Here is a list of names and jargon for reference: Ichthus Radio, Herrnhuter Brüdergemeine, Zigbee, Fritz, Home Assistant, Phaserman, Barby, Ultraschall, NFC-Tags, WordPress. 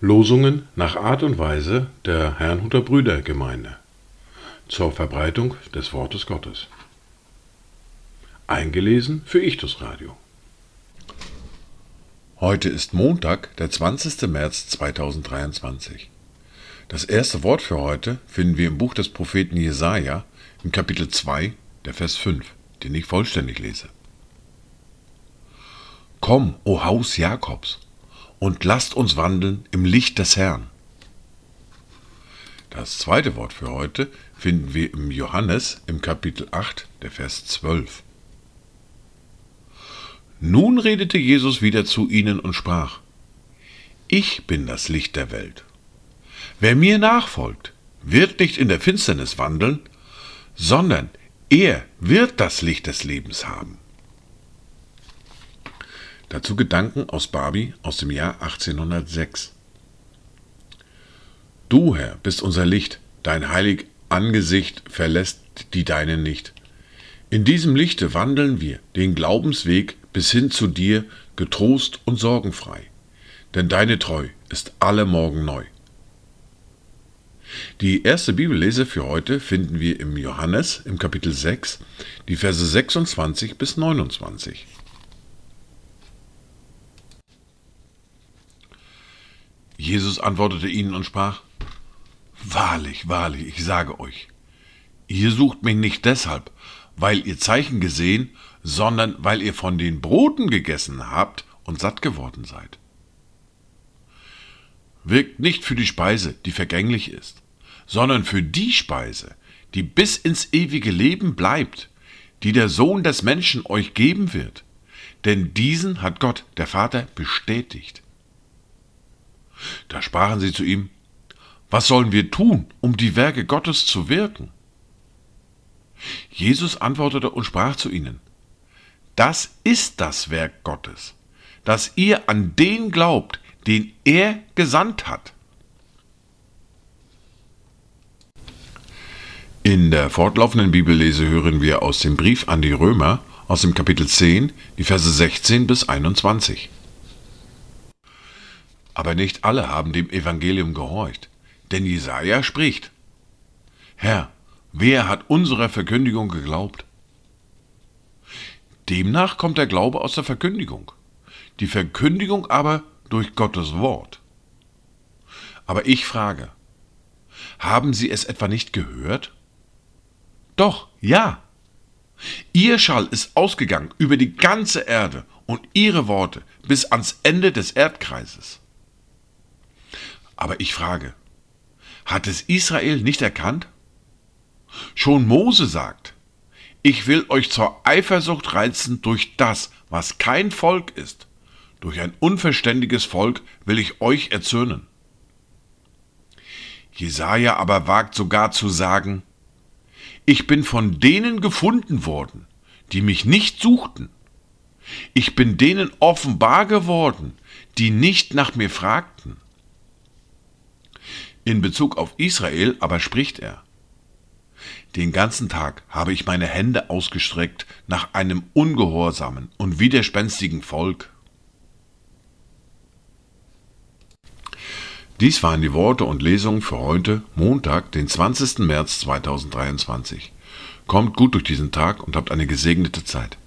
Losungen nach Art und Weise der Herrnhuter Brüdergemeine zur Verbreitung des Wortes Gottes. Eingelesen für Ichthus Radio. Heute ist Montag, der 20. März 2023. Das erste Wort für heute finden wir im Buch des Propheten Jesaja, im Kapitel 2, der Vers 5, den ich vollständig lese. Komm, o Haus Jakobs, und lasst uns wandeln im Licht des Herrn. Das zweite Wort für heute finden wir im Johannes, im Kapitel 8, der Vers 12. Nun redete Jesus wieder zu ihnen und sprach: Ich bin das Licht der Welt. Wer mir nachfolgt, wird nicht in der Finsternis wandeln, sondern er wird das Licht des Lebens haben. Dazu Gedanken aus Barby aus dem Jahr 1806. Du, Herr, bist unser Licht, dein heilig Angesicht verlässt die Deinen nicht. In diesem Lichte wandeln wir den Glaubensweg bis hin zu dir, getrost und sorgenfrei, denn deine Treu ist alle Morgen neu. Die erste Bibellese für heute finden wir im Johannes, im Kapitel 6, die Verse 26 bis 29. Jesus antwortete ihnen und sprach: Wahrlich, wahrlich, ich sage euch, ihr sucht mich nicht deshalb, weil ihr Zeichen gesehen, sondern weil ihr von den Broten gegessen habt und satt geworden seid. Wirkt nicht für die Speise, die vergänglich ist, sondern für die Speise, die bis ins ewige Leben bleibt, die der Sohn des Menschen euch geben wird, denn diesen hat Gott, der Vater, bestätigt. Da sprachen sie zu ihm: Was sollen wir tun, um die Werke Gottes zu wirken? Jesus antwortete und sprach zu ihnen: Das ist das Werk Gottes, dass ihr an den glaubt, den er gesandt hat. In der fortlaufenden Bibellese hören wir aus dem Brief an die Römer aus dem Kapitel 10, die Verse 16 bis 21. Aber nicht alle haben dem Evangelium gehorcht, denn Jesaja spricht: Herr, wer hat unserer Verkündigung geglaubt? Demnach kommt der Glaube aus der Verkündigung, die Verkündigung aber durch Gottes Wort. Aber ich frage, haben Sie es etwa nicht gehört? Doch, ja. Ihr Schall ist ausgegangen über die ganze Erde und Ihre Worte bis ans Ende des Erdkreises. Aber ich frage, hat es Israel nicht erkannt? Schon Mose sagt: Ich will euch zur Eifersucht reizen durch das, was kein Volk ist. Durch ein unverständiges Volk will ich euch erzürnen. Jesaja aber wagt sogar zu sagen: Ich bin von denen gefunden worden, die mich nicht suchten. Ich bin denen offenbar geworden, die nicht nach mir fragten. In Bezug auf Israel aber spricht er: Den ganzen Tag habe ich meine Hände ausgestreckt nach einem ungehorsamen und widerspenstigen Volk. Dies waren die Worte und Lesungen für heute, Montag, den 20. März 2023. Kommt gut durch diesen Tag und habt eine gesegnete Zeit.